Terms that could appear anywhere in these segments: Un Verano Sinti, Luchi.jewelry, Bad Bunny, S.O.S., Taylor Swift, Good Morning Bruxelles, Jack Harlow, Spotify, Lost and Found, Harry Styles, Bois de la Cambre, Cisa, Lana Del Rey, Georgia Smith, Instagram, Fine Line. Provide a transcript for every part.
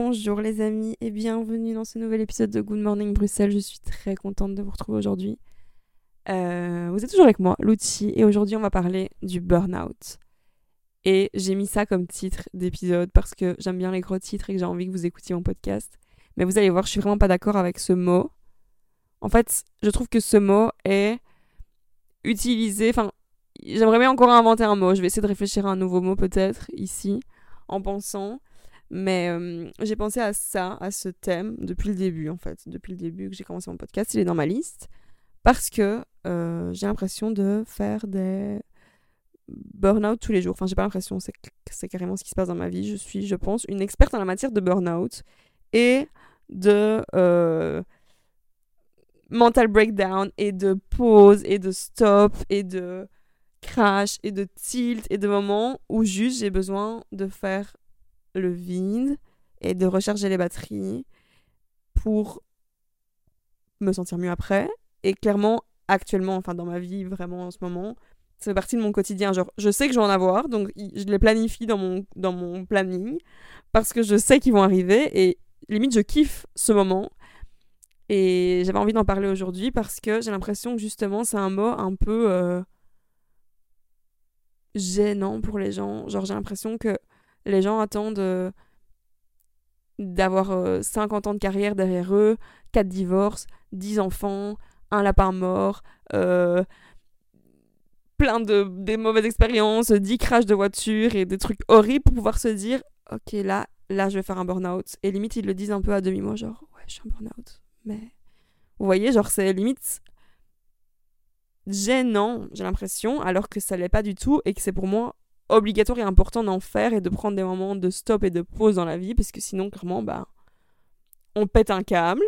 Bonjour les amis et bienvenue dans ce nouvel épisode de Good Morning Bruxelles. Je suis très contente de vous retrouver aujourd'hui. Vous êtes toujours avec moi, Luchi, et aujourd'hui on va parler du burn-out. Et j'ai mis ça comme titre d'épisode parce que j'aime bien les gros titres et que j'ai envie que vous écoutiez mon podcast. Mais vous allez voir, je suis vraiment pas d'accord avec ce mot. En fait, je trouve que ce mot est utilisé... Enfin, j'aimerais bien encore inventer un mot. Je vais essayer de réfléchir à un nouveau mot peut-être ici, en pensant... Mais j'ai pensé à ça, à ce thème, depuis le début en fait. Depuis le début que j'ai commencé mon podcast, il est dans ma liste. Parce que j'ai l'impression de faire des burn-out tous les jours. Enfin, j'ai pas l'impression, c'est carrément ce qui se passe dans ma vie. Je suis, je pense, une experte en la matière de burn-out et de mental breakdown et de pause et de stop et de crash et de tilt et de moments où juste j'ai besoin de faire le vide et de recharger les batteries pour me sentir mieux après. Et clairement, actuellement, enfin dans ma vie, vraiment en ce moment, ça fait partie de mon quotidien. Genre, je sais que je vais en avoir, donc je les planifie dans mon planning parce que je sais qu'ils vont arriver et limite, je kiffe ce moment. Et j'avais envie d'en parler aujourd'hui parce que j'ai l'impression que justement, c'est un mot un peu gênant pour les gens. Genre, j'ai l'impression que les gens attendent d'avoir 50 ans de carrière derrière eux, 4 divorces, 10 enfants, un lapin mort, plein de mauvaises expériences, 10 crashs de voiture et des trucs horribles pour pouvoir se dire « Ok, là, je vais faire un burn-out. » Et limite, ils le disent un peu à demi-mot, genre « Ouais, je suis un burn-out. » Mais vous voyez, genre c'est limite gênant, j'ai l'impression, alors que ça l'est pas du tout et que c'est pour moi obligatoire et important d'en faire et de prendre des moments de stop et de pause dans la vie parce que sinon, clairement, on pète un câble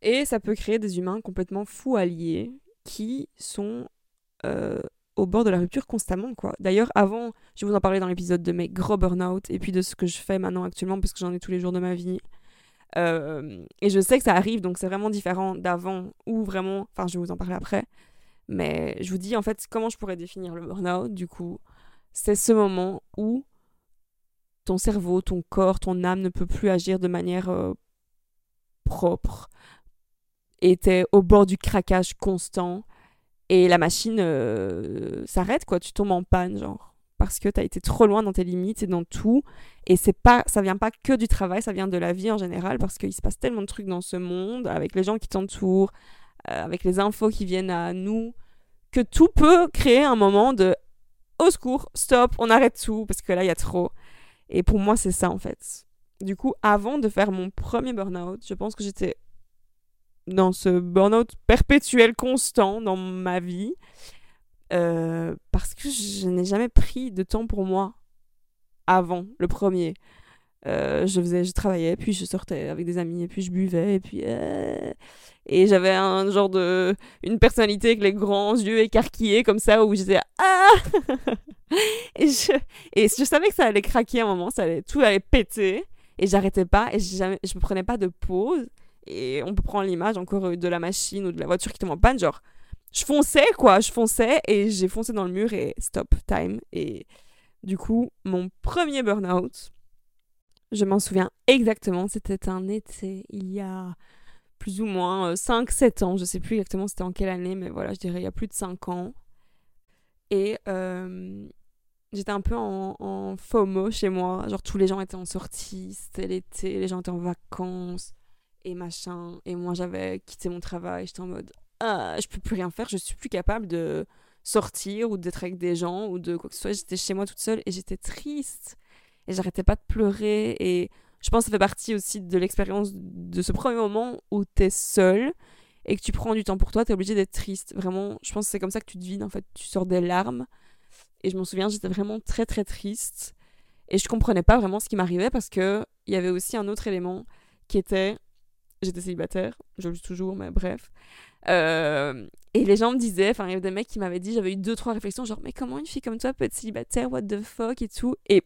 et ça peut créer des humains complètement fous alliés qui sont au bord de la rupture constamment, quoi. D'ailleurs, avant, je vous en parlais dans l'épisode de mes gros burn-out et puis de ce que je fais maintenant actuellement parce que j'en ai tous les jours de ma vie. Et je sais que ça arrive, donc c'est vraiment différent d'avant ou vraiment... Enfin, je vais vous en parler après. Mais je vous dis, en fait, comment je pourrais définir le burn-out, du coup... C'est ce moment où ton cerveau, ton corps, ton âme ne peut plus agir de manière propre. Et t'es au bord du craquage constant. Et la machine s'arrête, quoi. Tu tombes en panne, genre. Parce que t'as été trop loin dans tes limites et dans tout. Et ça vient pas que du travail, ça vient de la vie en général. Parce qu'il se passe tellement de trucs dans ce monde, avec les gens qui t'entourent, avec les infos qui viennent à nous, que tout peut créer un moment de... Au secours, stop, on arrête tout, parce que là, il y a trop. Et pour moi, c'est ça, en fait. Du coup, avant de faire mon premier burn-out, je pense que j'étais dans ce burn-out perpétuel, constant, dans ma vie, parce que je n'ai jamais pris de temps pour moi avant le premier. Je travaillais, puis je sortais avec des amis, et puis je buvais, et puis... Et j'avais un genre de... Une personnalité avec les grands yeux écarquillés, comme ça, où j'étais... Ah et je savais que ça allait craquer à un moment, tout allait péter, et j'arrêtais pas, et je me prenais pas de pause, et on peut prendre l'image encore de la machine ou de la voiture qui tombe en panne, genre... Je fonçais, et j'ai foncé dans le mur, et stop, time. Et du coup, mon premier burn-out... Je m'en souviens exactement, c'était un été, il y a plus ou moins 5-7 ans, je sais plus exactement c'était en quelle année, mais voilà, je dirais il y a plus de 5 ans. Et j'étais un peu en FOMO chez moi, genre tous les gens étaient en sortie, c'était l'été, les gens étaient en vacances, et machin. Et moi j'avais quitté mon travail, j'étais en mode « Ah, je peux plus rien faire, je suis plus capable de sortir ou d'être avec des gens ou de quoi que ce soit. » J'étais chez moi toute seule et j'étais triste. Et j'arrêtais pas de pleurer. Et je pense que ça fait partie aussi de l'expérience de ce premier moment où t'es seule et que tu prends du temps pour toi, t'es obligée d'être triste. Vraiment, je pense que c'est comme ça que tu te vides, en fait. Tu sors des larmes. Et je m'en souviens, j'étais vraiment très, très triste. Et je comprenais pas vraiment ce qui m'arrivait parce qu'il y avait aussi un autre élément qui était... J'étais célibataire, je le suis toujours, mais bref. Et les gens me disaient... Enfin, il y avait des mecs qui m'avaient dit... J'avais eu 2-3 réflexions, genre « Mais comment une fille comme toi peut être célibataire? What the fuck ?» et tout. Et...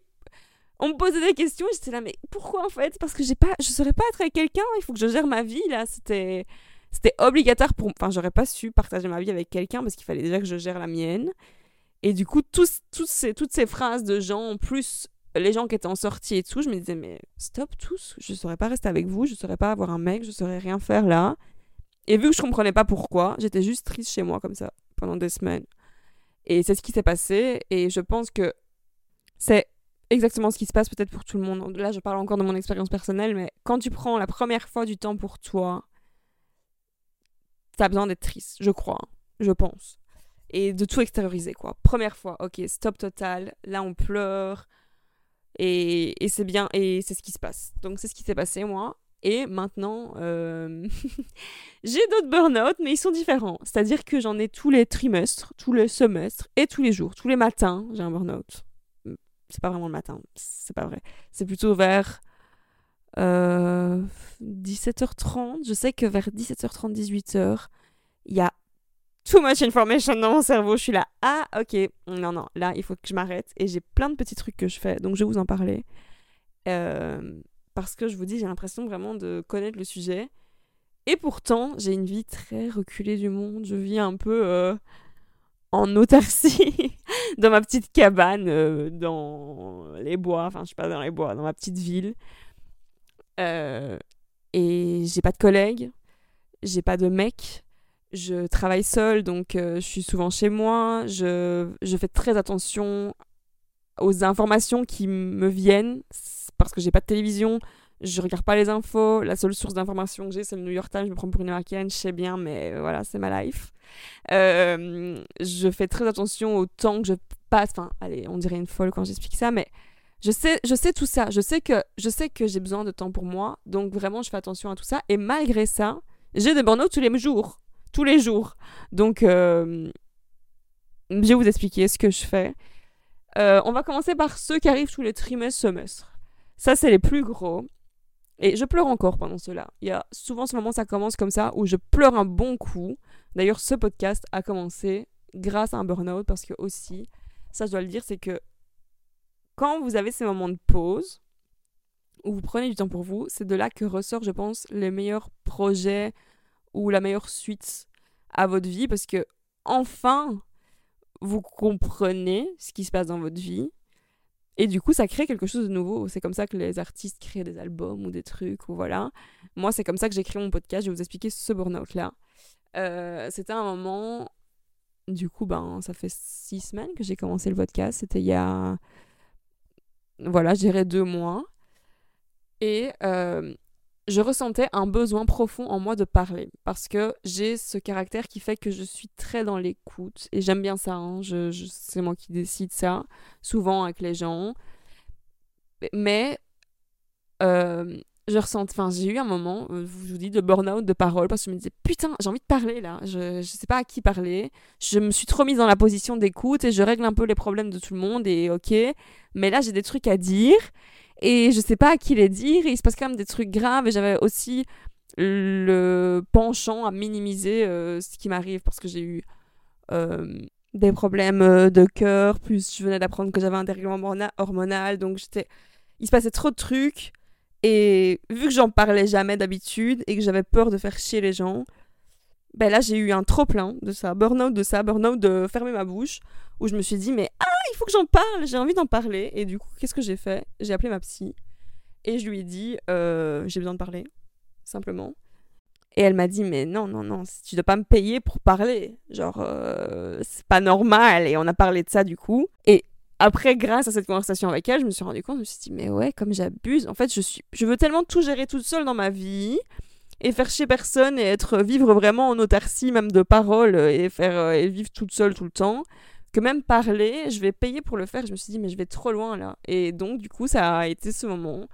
On me posait des questions, j'étais là, mais pourquoi en fait? Parce que je saurais pas être avec quelqu'un, il faut que je gère ma vie, là, c'était obligatoire pour... Enfin, j'aurais pas su partager ma vie avec quelqu'un parce qu'il fallait déjà que je gère la mienne. Et du coup, toutes ces phrases de gens, en plus, les gens qui étaient en sortie et tout, je me disais, mais stop tous, je saurais pas rester avec vous, je saurais pas avoir un mec, je saurais rien faire là. Et vu que je comprenais pas pourquoi, j'étais juste triste chez moi comme ça pendant 2 semaines. Et c'est ce qui s'est passé, et je pense que c'est exactement ce qui se passe peut-être pour tout le monde. Là, je parle encore de mon expérience personnelle, mais quand tu prends la première fois du temps pour toi, t'as besoin d'être triste, je crois, hein, je pense. Et de tout extérioriser, quoi. Première fois, ok, stop total, là on pleure, et c'est bien, et c'est ce qui se passe. Donc c'est ce qui s'est passé, moi. Et maintenant, j'ai d'autres burn-out, mais ils sont différents. C'est-à-dire que j'en ai tous les trimestres, tous les semestres et tous les jours. Tous les matins, j'ai un burn-out. C'est pas vraiment le matin, c'est pas vrai. C'est plutôt vers 17h30. Je sais que vers 17h30, 18h, il y a too much information dans mon cerveau. Je suis là, ah ok, non, là il faut que je m'arrête. Et j'ai plein de petits trucs que je fais, donc je vais vous en parler. Parce que je vous dis, j'ai l'impression vraiment de connaître le sujet. Et pourtant, j'ai une vie très reculée du monde. Je vis un peu en autarcie, dans ma petite cabane, dans les bois. Enfin, je suis pas dans les bois, dans ma petite ville. Et j'ai pas de collègues, j'ai pas de mec. Je travaille seule, donc je suis souvent chez moi. Je fais très attention aux informations qui me viennent. Parce que j'ai pas de télévision, je regarde pas les infos, la seule source d'information que j'ai c'est le New York Times, je me prends pour une américaine, je sais bien, mais voilà, c'est ma life. Je fais très attention au temps que je passe, enfin, allez, on dirait une folle quand j'explique ça, mais je sais tout ça, je sais que j'ai besoin de temps pour moi, donc vraiment je fais attention à tout ça, et malgré ça, j'ai des burn-out tous les jours. Donc, je vais vous expliquer ce que je fais. On va commencer par ceux qui arrivent tous les trimestres, semestres. Ça, c'est les plus gros. Et je pleure encore pendant cela. Il y a souvent ce moment, ça commence comme ça, où je pleure un bon coup. D'ailleurs, ce podcast a commencé grâce à un burn-out, parce que aussi, ça, je dois le dire, c'est que quand vous avez ces moments de pause, où vous prenez du temps pour vous, c'est de là que ressort, je pense, les meilleurs projets ou la meilleure suite à votre vie, parce que, enfin, vous comprenez ce qui se passe dans votre vie. Et du coup, ça crée quelque chose de nouveau. C'est comme ça que les artistes créent des albums ou des trucs, ou voilà. Moi, c'est comme ça que j'ai créé mon podcast. Je vais vous expliquer ce burn-out-là. C'était un moment... Du coup, ça fait 6 semaines que j'ai commencé le podcast. C'était il y a... Voilà, je dirais 2 mois. Et je ressentais un besoin profond en moi de parler. Parce que j'ai ce caractère qui fait que je suis très dans l'écoute. Et j'aime bien ça. Hein. C'est moi qui décide ça. Souvent avec les gens. Mais j'ai eu un moment, je vous dis, de burn-out de parole. Parce que je me disais, putain, j'ai envie de parler là. Je sais pas à qui parler. Je me suis trop mise dans la position d'écoute. Et je règle un peu les problèmes de tout le monde. Et ok. Mais là, j'ai des trucs à dire. Et je sais pas à qui les dire, et il se passe quand même des trucs graves, et j'avais aussi le penchant à minimiser ce qui m'arrive, parce que j'ai eu des problèmes de cœur, plus je venais d'apprendre que j'avais un dérèglement hormonal, donc il se passait trop de trucs, et vu que j'en parlais jamais d'habitude, et que j'avais peur de faire chier les gens, ben là j'ai eu un trop-plein de ça, burn-out de fermer ma bouche, où je me suis dit, mais il faut que j'en parle, j'ai envie d'en parler. Et du coup, qu'est-ce que j'ai fait? J'ai appelé ma psy et je lui ai dit, j'ai besoin de parler, simplement. Et elle m'a dit, mais non, tu dois pas me payer pour parler, genre, c'est pas normal. Et on a parlé de ça, du coup. Et après, grâce à cette conversation avec elle, je me suis rendu compte, je me suis dit, mais ouais, comme j'abuse, en fait, je veux tellement tout gérer toute seule dans ma vie... Et faire chez personne et vivre vraiment en autarcie, même de parole, et vivre toute seule tout le temps, que même parler, je vais payer pour le faire. Je me suis dit, mais je vais trop loin là. Et donc, du coup, ça a été ce moment,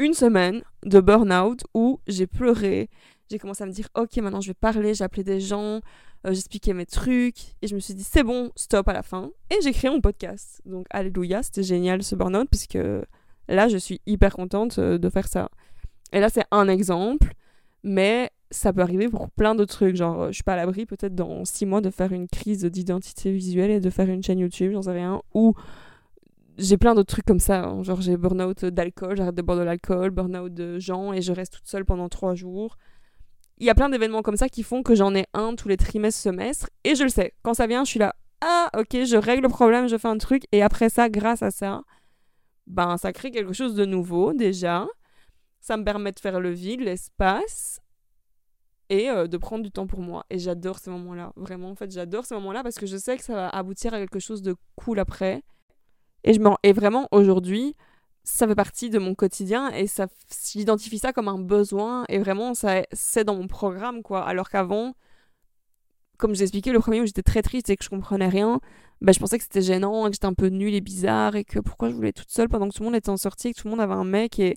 1 semaine de burn-out où j'ai pleuré. J'ai commencé à me dire, ok, maintenant je vais parler, j'ai appelé des gens, j'expliquais mes trucs. Et je me suis dit, c'est bon, stop à la fin. Et j'ai créé mon podcast. Donc, alléluia, c'était génial ce burn-out, puisque là, je suis hyper contente de faire ça. Et là, c'est un exemple. Mais ça peut arriver pour plein de trucs, genre je suis pas à l'abri peut-être dans 6 mois de faire une crise d'identité visuelle et de faire une chaîne YouTube, j'en sais rien, ou j'ai plein d'autres trucs comme ça, hein. Genre j'ai burn-out d'alcool, j'arrête de boire de l'alcool, burn-out de gens et je reste toute seule pendant 3 jours. Il y a plein d'événements comme ça qui font que j'en ai un tous les trimestres, semestres, et je le sais, quand ça vient je suis là, ah ok, je règle le problème, je fais un truc, et après ça, grâce à ça, ben, ça crée quelque chose de nouveau déjà. Ça me permet de faire le vide, l'espace et de prendre du temps pour moi. Et j'adore ces moments-là. Vraiment, en fait, j'adore ces moments-là parce que je sais que ça va aboutir à quelque chose de cool après. Et vraiment, aujourd'hui, ça fait partie de mon quotidien et ça, j'identifie ça comme un besoin. Et vraiment, ça, c'est dans mon programme, quoi. Alors qu'avant, comme je vous expliquais, le premier où j'étais très triste et que je comprenais rien, ben, je pensais que c'était gênant et que j'étais un peu nulle et bizarre et que pourquoi je voulais être toute seule pendant que tout le monde était en sortie et que tout le monde avait un mec et...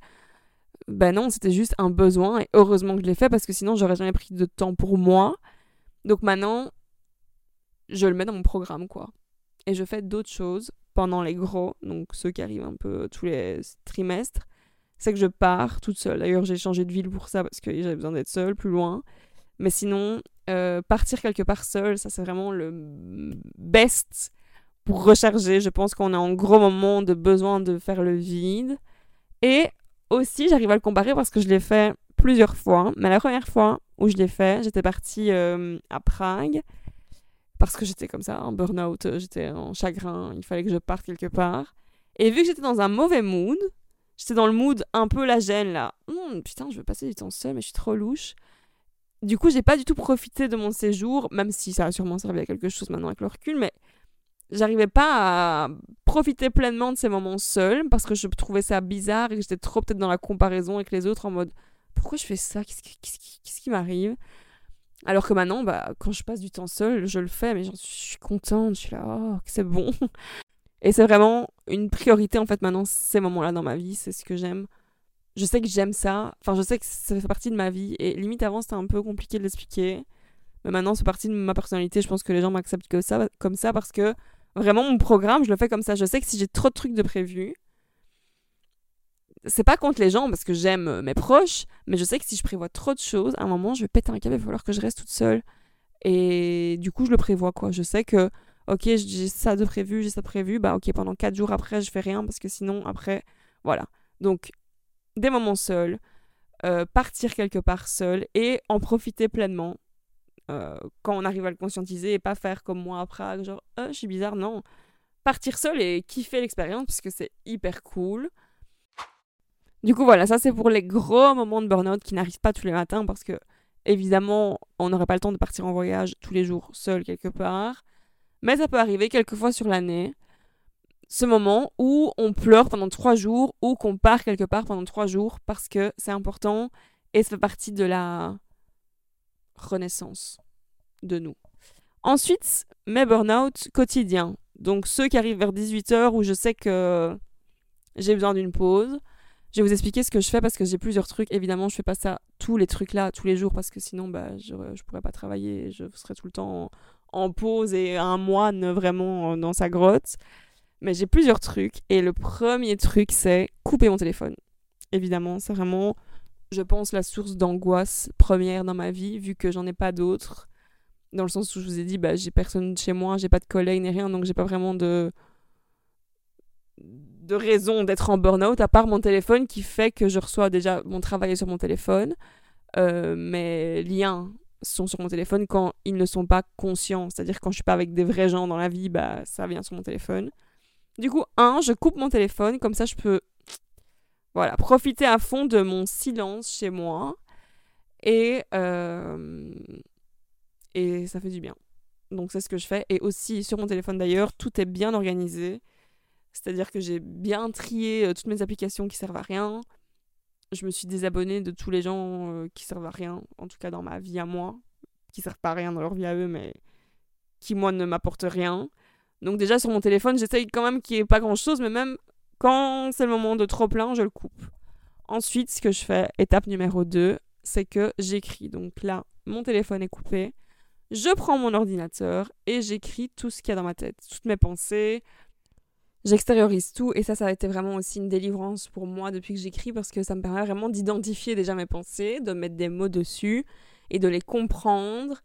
Ben non, c'était juste un besoin et heureusement que je l'ai fait parce que sinon j'aurais jamais pris de temps pour moi. Donc maintenant, je le mets dans mon programme, quoi. Et je fais d'autres choses pendant les gros, donc ceux qui arrivent un peu tous les trimestres. C'est que je pars toute seule. D'ailleurs, j'ai changé de ville pour ça parce que j'avais besoin d'être seule, plus loin. Mais sinon, partir quelque part seule, ça c'est vraiment le best pour recharger. Je pense qu'on a en gros moment de besoin de faire le vide. Et aussi, j'arrive à le comparer parce que je l'ai fait plusieurs fois. Mais la première fois où je l'ai fait, j'étais partie à Prague parce que j'étais comme ça, en burn-out, j'étais en chagrin, il fallait que je parte quelque part. Et vu que j'étais dans un mauvais mood, j'étais dans le mood un peu la gêne, là. Putain, je veux passer du temps seule, mais je suis trop louche. Du coup, j'ai pas du tout profité de mon séjour, même si ça a sûrement servi à quelque chose maintenant avec le recul, mais... J'arrivais pas à profiter pleinement de ces moments seuls parce que je trouvais ça bizarre et que j'étais trop peut-être dans la comparaison avec les autres en mode « Pourquoi je fais ça ? Qu'est-ce qui m'arrive ?» Alors que maintenant, bah, quand je passe du temps seule, je le fais, mais genre, je suis contente, je suis là « Oh, c'est bon !» Et c'est vraiment une priorité en fait maintenant, ces moments-là dans ma vie, c'est ce que j'aime. Je sais que j'aime ça, enfin je sais que ça fait partie de ma vie et limite avant c'était un peu compliqué de l'expliquer. Mais maintenant, c'est partie de ma personnalité, je pense que les gens m'acceptent comme ça parce que vraiment, mon programme, je le fais comme ça. Je sais que si j'ai trop de trucs de prévus, c'est pas contre les gens parce que j'aime mes proches, mais je sais que si je prévois trop de choses, à un moment, je vais péter un câble, il va falloir que je reste toute seule. Et du coup, je le prévois, quoi. Je sais que, ok, j'ai ça de prévu, bah ok, pendant 4 jours après, je fais rien parce que sinon, après, voilà. Donc, des moments seuls, partir quelque part seul et en profiter pleinement. Quand on arrive à le conscientiser et pas faire comme moi après, genre je suis bizarre, non. Partir seule et kiffer l'expérience parce que c'est hyper cool. Du coup voilà, ça c'est pour les gros moments de burn-out qui n'arrivent pas tous les matins parce que évidemment on n'aurait pas le temps de partir en voyage tous les jours seul quelque part, mais ça peut arriver quelques fois sur l'année, ce moment où on pleure pendant 3 jours ou qu'on part quelque part pendant 3 jours parce que c'est important et ça fait partie de la... renaissance de nous. Ensuite, mes burn-out quotidiens. Donc ceux qui arrivent vers 18h où je sais que j'ai besoin d'une pause. Je vais vous expliquer ce que je fais parce que j'ai plusieurs trucs. Évidemment, je fais pas ça tous les trucs là, tous les jours parce que sinon bah, je pourrais pas travailler. Je serais tout le temps en pause et un moine vraiment dans sa grotte. Mais j'ai plusieurs trucs et le premier truc c'est couper mon téléphone. Évidemment, c'est vraiment... je pense la source d'angoisse première dans ma vie vu que j'en ai pas d'autres dans le sens où je vous ai dit bah j'ai personne chez moi, j'ai pas de collègues ni rien donc j'ai pas vraiment de raison d'être en burn-out à part mon téléphone qui fait que je reçois déjà mon travail sur mon téléphone mes liens sont sur mon téléphone quand ils ne sont pas conscients, c'est-à-dire quand je suis pas avec des vrais gens dans la vie bah ça vient sur mon téléphone. Du coup je coupe mon téléphone comme ça je peux voilà, profiter à fond de mon silence chez moi et ça fait du bien. Donc c'est ce que je fais. Et aussi sur mon téléphone d'ailleurs, tout est bien organisé. C'est-à-dire que j'ai bien trié toutes mes applications qui servent à rien. Je me suis désabonnée de tous les gens qui servent à rien, en tout cas dans ma vie à moi, qui servent pas à rien dans leur vie à eux, mais qui moi ne m'apportent rien. Donc déjà sur mon téléphone, j'essaye quand même qu'il n'y ait pas grand-chose, mais même... quand c'est le moment de trop plein, je le coupe. Ensuite, ce que je fais, étape numéro 2, c'est que j'écris. Donc là, mon téléphone est coupé. Je prends mon ordinateur et j'écris tout ce qu'il y a dans ma tête, toutes mes pensées. J'extériorise tout et ça a été vraiment aussi une délivrance pour moi depuis que j'écris parce que ça me permet vraiment d'identifier déjà mes pensées, de mettre des mots dessus et de les comprendre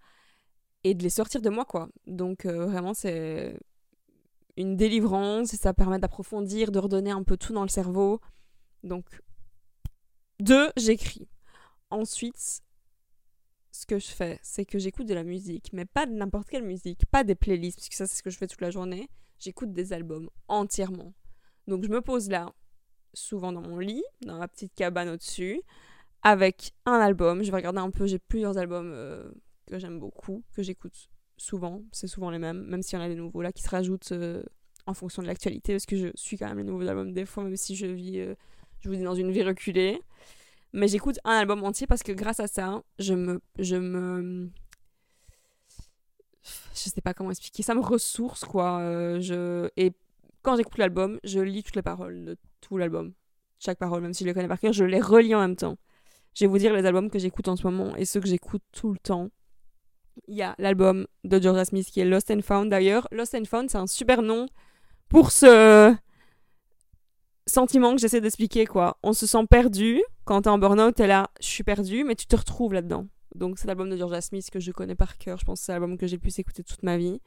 et de les sortir de moi, quoi. Donc vraiment, c'est... une délivrance, et ça permet d'approfondir, de redonner un peu tout dans le cerveau. Donc, 2, j'écris. Ensuite, ce que je fais, c'est que j'écoute de la musique, mais pas de n'importe quelle musique, pas des playlists, parce que ça, c'est ce que je fais toute la journée. J'écoute des albums entièrement. Donc, je me pose là, souvent dans mon lit, dans ma petite cabane au-dessus, avec un album. Je vais regarder un peu, j'ai plusieurs albums que j'aime beaucoup, que j'écoute souvent, c'est souvent les mêmes, même s'il y en a des nouveaux là qui se rajoutent en fonction de l'actualité, parce que je suis quand même les nouveaux albums des fois, même si je vis, je vous dis, dans une vie reculée. Mais j'écoute un album entier parce que grâce à ça, je sais pas comment expliquer, ça me ressource quoi. Et quand j'écoute l'album, je lis toutes les paroles de tout l'album. Chaque parole, même si je les connais par cœur, je les relis en même temps. Je vais vous dire les albums que j'écoute en ce moment et ceux que j'écoute tout le temps. Il y a l'album de Georgia Smith qui est Lost and Found d'ailleurs. Lost and Found, c'est un super nom pour ce sentiment que j'essaie d'expliquer quoi. On se sent perdu. Quand t'es en burn-out, t'es là, je suis perdue, mais tu te retrouves là-dedans. Donc cet album de Georgia Smith que je connais par cœur, je pense que c'est l'album que j'ai le plus écouté toute ma vie.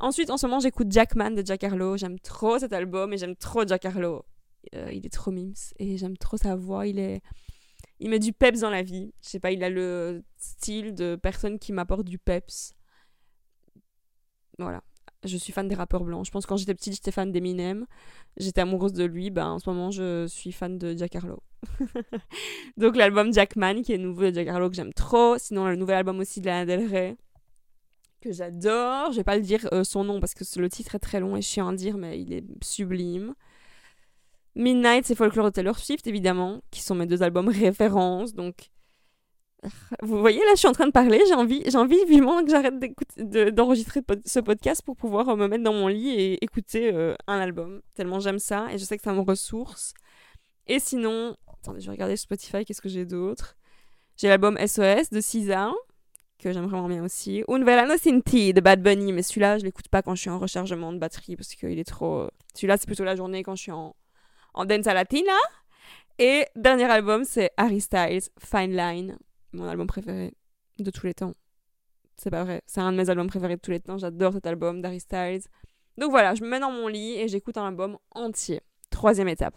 Ensuite, en ce moment, j'écoute Jackman de Jack Harlow. J'aime trop cet album et j'aime trop Jack Harlow. Il est trop mimes et j'aime trop sa voix. Il met du peps dans la vie. Je sais pas, il a le style de personne qui m'apporte du peps. Voilà. Je suis fan des rappeurs blancs. Je pense que quand j'étais petite, j'étais fan d'Eminem. J'étais amoureuse de lui. Ben, en ce moment, je suis fan de Jack Harlow. Donc l'album Jackman, qui est nouveau de Jack Harlow, que j'aime trop. Sinon, le nouvel album aussi de Lana Del Rey, que j'adore. Je vais pas le dire son nom, parce que le titre est très long et chiant à dire, mais il est sublime. Midnight, c'est Folklore de Taylor Swift, évidemment, qui sont mes deux albums références. Donc, vous voyez, là, je suis en train de parler. J'ai envie vivement que j'arrête d'enregistrer ce podcast pour pouvoir me mettre dans mon lit et écouter un album. Tellement j'aime ça et je sais que ça me ressource. Et sinon, attendez, je vais regarder sur Spotify, qu'est-ce que j'ai d'autre. J'ai l'album S.O.S. de Cisa, que j'aime vraiment bien aussi. Un Verano Sinti de Bad Bunny, mais celui-là, je l'écoute pas quand je suis en rechargement de batterie parce qu'il est trop... Celui-là, c'est plutôt la journée quand je suis en danza latina. Et dernier album, c'est Harry Styles, Fine Line, mon album préféré de tous les temps. C'est pas vrai, c'est un de mes albums préférés de tous les temps. J'adore cet album d'Harry Styles. Donc voilà, je me mets dans mon lit et j'écoute un album entier. Troisième étape.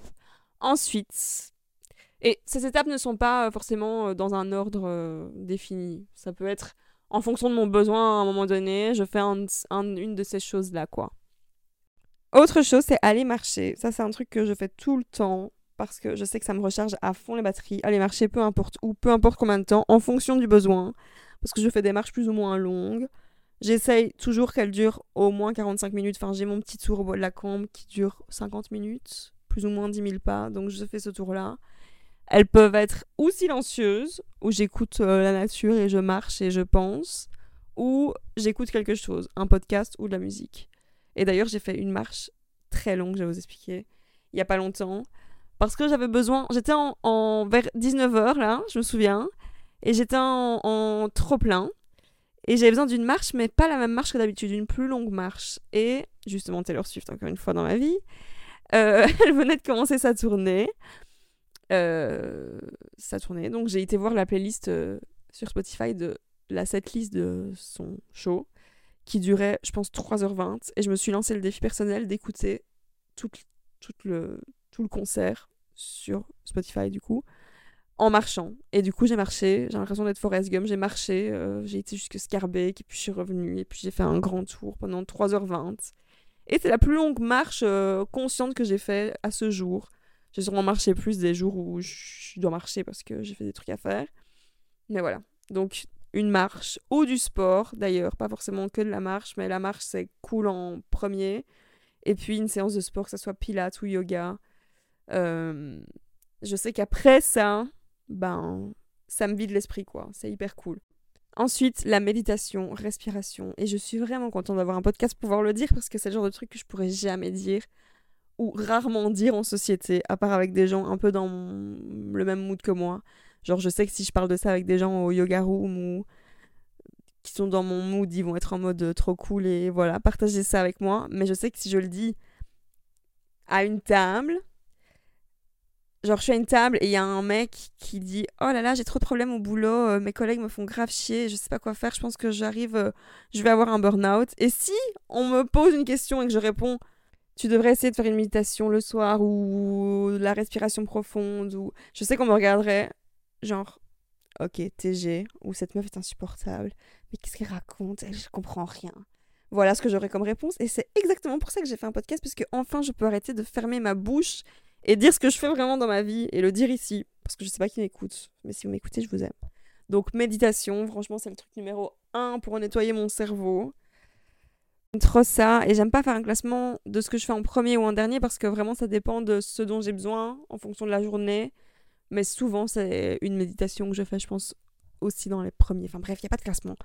Ensuite, et ces étapes ne sont pas forcément dans un ordre défini. Ça peut être en fonction de mon besoin à un moment donné, je fais une de ces choses-là, quoi. Autre chose, c'est aller marcher. Ça, c'est un truc que je fais tout le temps parce que je sais que ça me recharge à fond les batteries. Aller marcher, peu importe où, peu importe combien de temps, en fonction du besoin. Parce que je fais des marches plus ou moins longues. J'essaye toujours qu'elles durent au moins 45 minutes. Enfin, j'ai mon petit tour au Bois de la Cambre qui dure 50 minutes, plus ou moins 10 000 pas. Donc, je fais ce tour-là. Elles peuvent être ou silencieuses, où j'écoute la nature et je marche et je pense, ou j'écoute quelque chose, un podcast ou de la musique. Et d'ailleurs, j'ai fait une marche très longue, je vais vous expliquer, il n'y a pas longtemps, parce que j'avais besoin... J'étais vers 19h, là, je me souviens, et j'étais en trop-plein, et j'avais besoin d'une marche, mais pas la même marche que d'habitude, une plus longue marche. Et justement, Taylor Swift, encore une fois dans ma vie, elle venait de commencer sa tournée, donc j'ai été voir la playlist sur Spotify de la setlist de son show, qui durait, je pense, 3h20, et je me suis lancé le défi personnel d'écouter tout le concert sur Spotify, du coup, en marchant. Et du coup, j'ai marché, j'ai l'impression d'être Forrest Gump, j'ai marché, j'ai été jusque Scarbeck, et puis je suis revenue, et puis j'ai fait un grand tour pendant 3h20. Et c'est la plus longue marche consciente que j'ai faite à ce jour. J'ai sûrement marché plus des jours où je dois marcher parce que j'ai fait des trucs à faire. Mais voilà, donc... Une marche ou du sport, d'ailleurs, pas forcément que de la marche, mais la marche, c'est cool en premier. Et puis, une séance de sport, que ce soit pilates ou yoga. Je sais qu'après ça, ben, ça me vide l'esprit, quoi. C'est hyper cool. Ensuite, la méditation, respiration. Et je suis vraiment contente d'avoir un podcast pour pouvoir le dire, parce que c'est le genre de truc que je pourrais jamais dire, ou rarement dire en société, à part avec des gens un peu dans le même mood que moi. Genre, je sais que si je parle de ça avec des gens au yoga room ou qui sont dans mon mood, ils vont être en mode trop cool et voilà, partager ça avec moi. Mais je sais que si je le dis à une table, genre je suis à une table et il y a un mec qui dit « Oh là là, j'ai trop de problèmes au boulot, mes collègues me font grave chier, je sais pas quoi faire, je pense que je vais avoir un burn-out. » Et si on me pose une question et que je réponds tu devrais essayer de faire une méditation le soir ou la respiration profonde ou je sais qu'on me regarderait genre ok TG ou cette meuf est insupportable mais qu'est-ce qu'elle raconte, elle, je comprends rien. Voilà ce que j'aurais comme réponse et c'est exactement pour ça que j'ai fait un podcast parce que enfin je peux arrêter de fermer ma bouche et dire ce que je fais vraiment dans ma vie et le dire ici, parce que je sais pas qui m'écoute, mais si vous m'écoutez, je vous aime. Donc méditation, franchement, c'est le truc numéro 1 pour nettoyer mon cerveau. Entre ça, et j'aime pas faire un classement de ce que je fais en premier ou en dernier, parce que vraiment ça dépend de ce dont j'ai besoin en fonction de la journée, mais souvent c'est une méditation que je fais, je pense, aussi dans les premiers. Enfin bref, il n'y a pas de classement.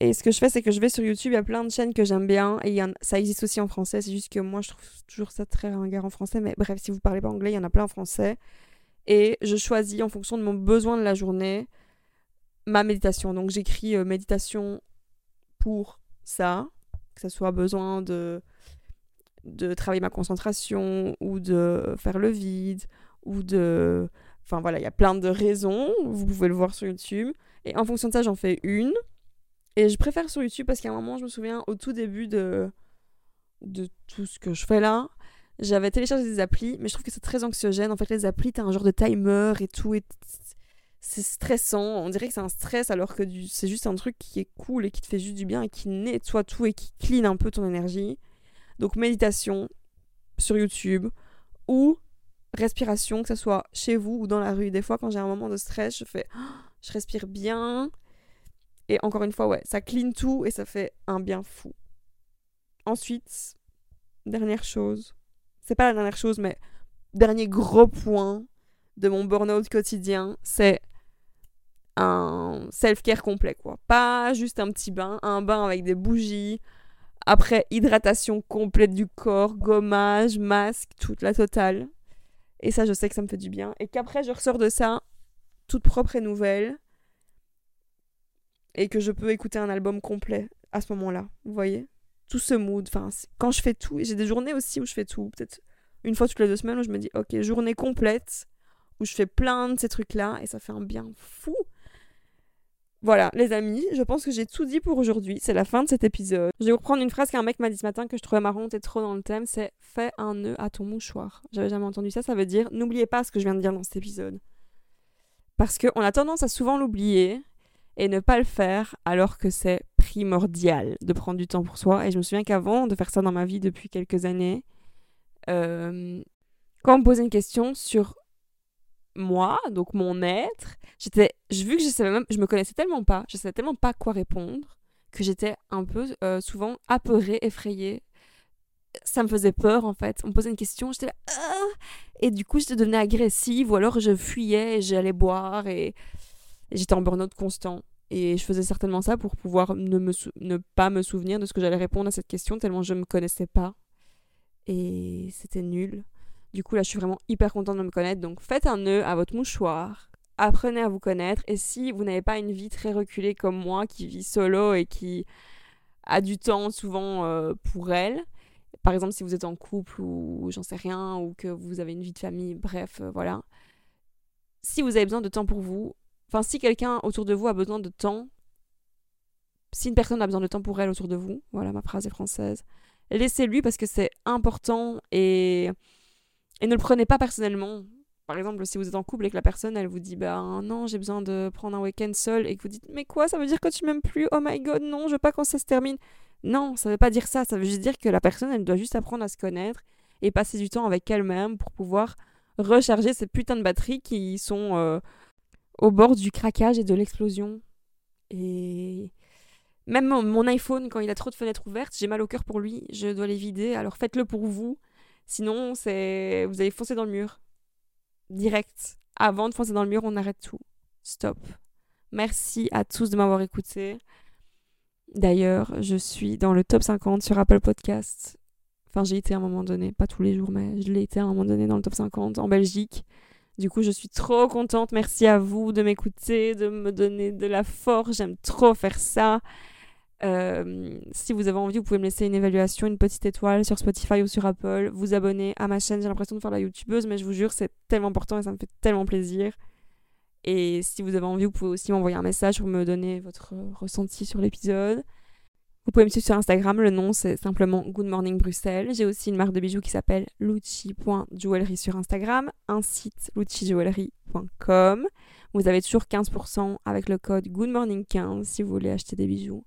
Et ce que je fais, c'est que je vais sur YouTube, il y a plein de chaînes que j'aime bien, et ça existe aussi en français, c'est juste que moi je trouve toujours ça très ringard en français, mais bref, si vous parlez pas anglais, il y en a plein en français. Et je choisis en fonction de mon besoin de la journée ma méditation. Donc j'écris méditation pour ça, que ça soit besoin de travailler ma concentration ou de faire le vide ou de... Enfin voilà, il y a plein de raisons, vous pouvez le voir sur YouTube. Et en fonction de ça, j'en fais une. Et je préfère sur YouTube parce qu'à un moment, je me souviens, au tout début de tout ce que je fais là, j'avais téléchargé des applis, mais je trouve que c'est très anxiogène. En fait, les applis, t'as un genre de timer et tout, et c'est stressant. On dirait que c'est un stress, alors que c'est juste un truc qui est cool et qui te fait juste du bien et qui nettoie tout et qui clean un peu ton énergie. Donc, méditation sur YouTube ou respiration, que ce soit chez vous ou dans la rue. Des fois, quand j'ai un moment de stress, je fais... Je respire bien. Et encore une fois, ouais, ça clean tout et ça fait un bien fou. Ensuite, dernière chose... C'est pas la dernière chose, mais dernier gros point de mon burn-out quotidien, c'est un self-care complet, quoi. Pas juste un bain avec des bougies. Après, hydratation complète du corps, gommage, masque, toute la totale. Et ça, je sais que ça me fait du bien. Et qu'après, je ressors de ça toute propre et nouvelle. Et que je peux écouter un album complet à ce moment-là, vous voyez ? Tout ce mood, enfin, quand je fais tout, j'ai des journées aussi où je fais tout, peut-être une fois toutes les 2 semaines où je me dis, ok, journée complète, où je fais plein de ces trucs-là, et ça fait un bien fou. Voilà, les amis, je pense que j'ai tout dit pour aujourd'hui, c'est la fin de cet épisode. Je vais vous reprendre une phrase qu'un mec m'a dit ce matin que je trouvais marrante et trop dans le thème, c'est « Fais un nœud à ton mouchoir ». J'avais jamais entendu ça, ça veut dire « N'oubliez pas ce que je viens de dire dans cet épisode ». Parce qu'on a tendance à souvent l'oublier, et ne pas le faire, alors que c'est primordial de prendre du temps pour soi. Et je me souviens qu'avant de faire ça dans ma vie depuis quelques années, quand on me posait une question sur moi, donc mon être, vu que je me connaissais tellement pas, je savais tellement pas quoi répondre, que j'étais un peu souvent apeurée, effrayée. Ça me faisait peur, en fait. On me posait une question, j'étais là... Et du coup, je devenais agressive, ou alors je fuyais, et j'allais boire, et... J'étais en burn-out constant et je faisais certainement ça pour pouvoir ne pas me souvenir de ce que j'allais répondre à cette question tellement je me connaissais pas et c'était nul. Du coup là je suis vraiment hyper contente de me connaître, donc faites un nœud à votre mouchoir, apprenez à vous connaître et si vous n'avez pas une vie très reculée comme moi qui vit solo et qui a du temps souvent pour elle, par exemple si vous êtes en couple ou j'en sais rien ou que vous avez une vie de famille, bref voilà. Si vous avez besoin de temps pour vous, enfin, si quelqu'un autour de vous a besoin de temps, si une personne a besoin de temps pour elle autour de vous, voilà, ma phrase est française, laissez-lui parce que c'est important et ne le prenez pas personnellement. Par exemple, si vous êtes en couple et que la personne, elle vous dit « Ben non, j'ai besoin de prendre un week-end seul » et que vous dites « Mais quoi, ça veut dire que tu m'aimes plus ? Oh my god, non, je veux pas quand ça se termine. » Non, ça veut pas dire ça, ça veut juste dire que la personne, elle doit juste apprendre à se connaître et passer du temps avec elle-même pour pouvoir recharger ces putains de batteries qui sont... au bord du craquage et de l'explosion. Et même mon iPhone, quand il a trop de fenêtres ouvertes, j'ai mal au cœur pour lui, je dois les vider, alors faites-le pour vous, sinon vous allez foncer dans le mur. Direct. Avant de foncer dans le mur, on arrête tout. Stop. Merci à tous de m'avoir écouté. D'ailleurs, je suis dans le top 50 sur Apple Podcasts. Enfin, j'ai été à un moment donné, pas tous les jours, mais je l'ai été à un moment donné dans le top 50 en Belgique. Du coup, je suis trop contente. Merci à vous de m'écouter, de me donner de la force. J'aime trop faire ça. Si vous avez envie, vous pouvez me laisser une évaluation, une petite étoile sur Spotify ou sur Apple. Vous abonner à ma chaîne. J'ai l'impression de faire la youtubeuse, mais je vous jure, c'est tellement important et ça me fait tellement plaisir. Et si vous avez envie, vous pouvez aussi m'envoyer un message pour me donner votre ressenti sur l'épisode. Vous pouvez me suivre sur Instagram, le nom c'est simplement Good Morning Bruxelles. J'ai aussi une marque de bijoux qui s'appelle Luchi.jewelry sur Instagram, un site Luchi.jewelry.com. Vous avez toujours 15% avec le code Good Morning 15 si vous voulez acheter des bijoux.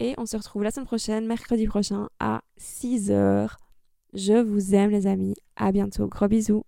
Et on se retrouve la semaine prochaine, mercredi prochain à 6h. Je vous aime les amis, à bientôt, gros bisous.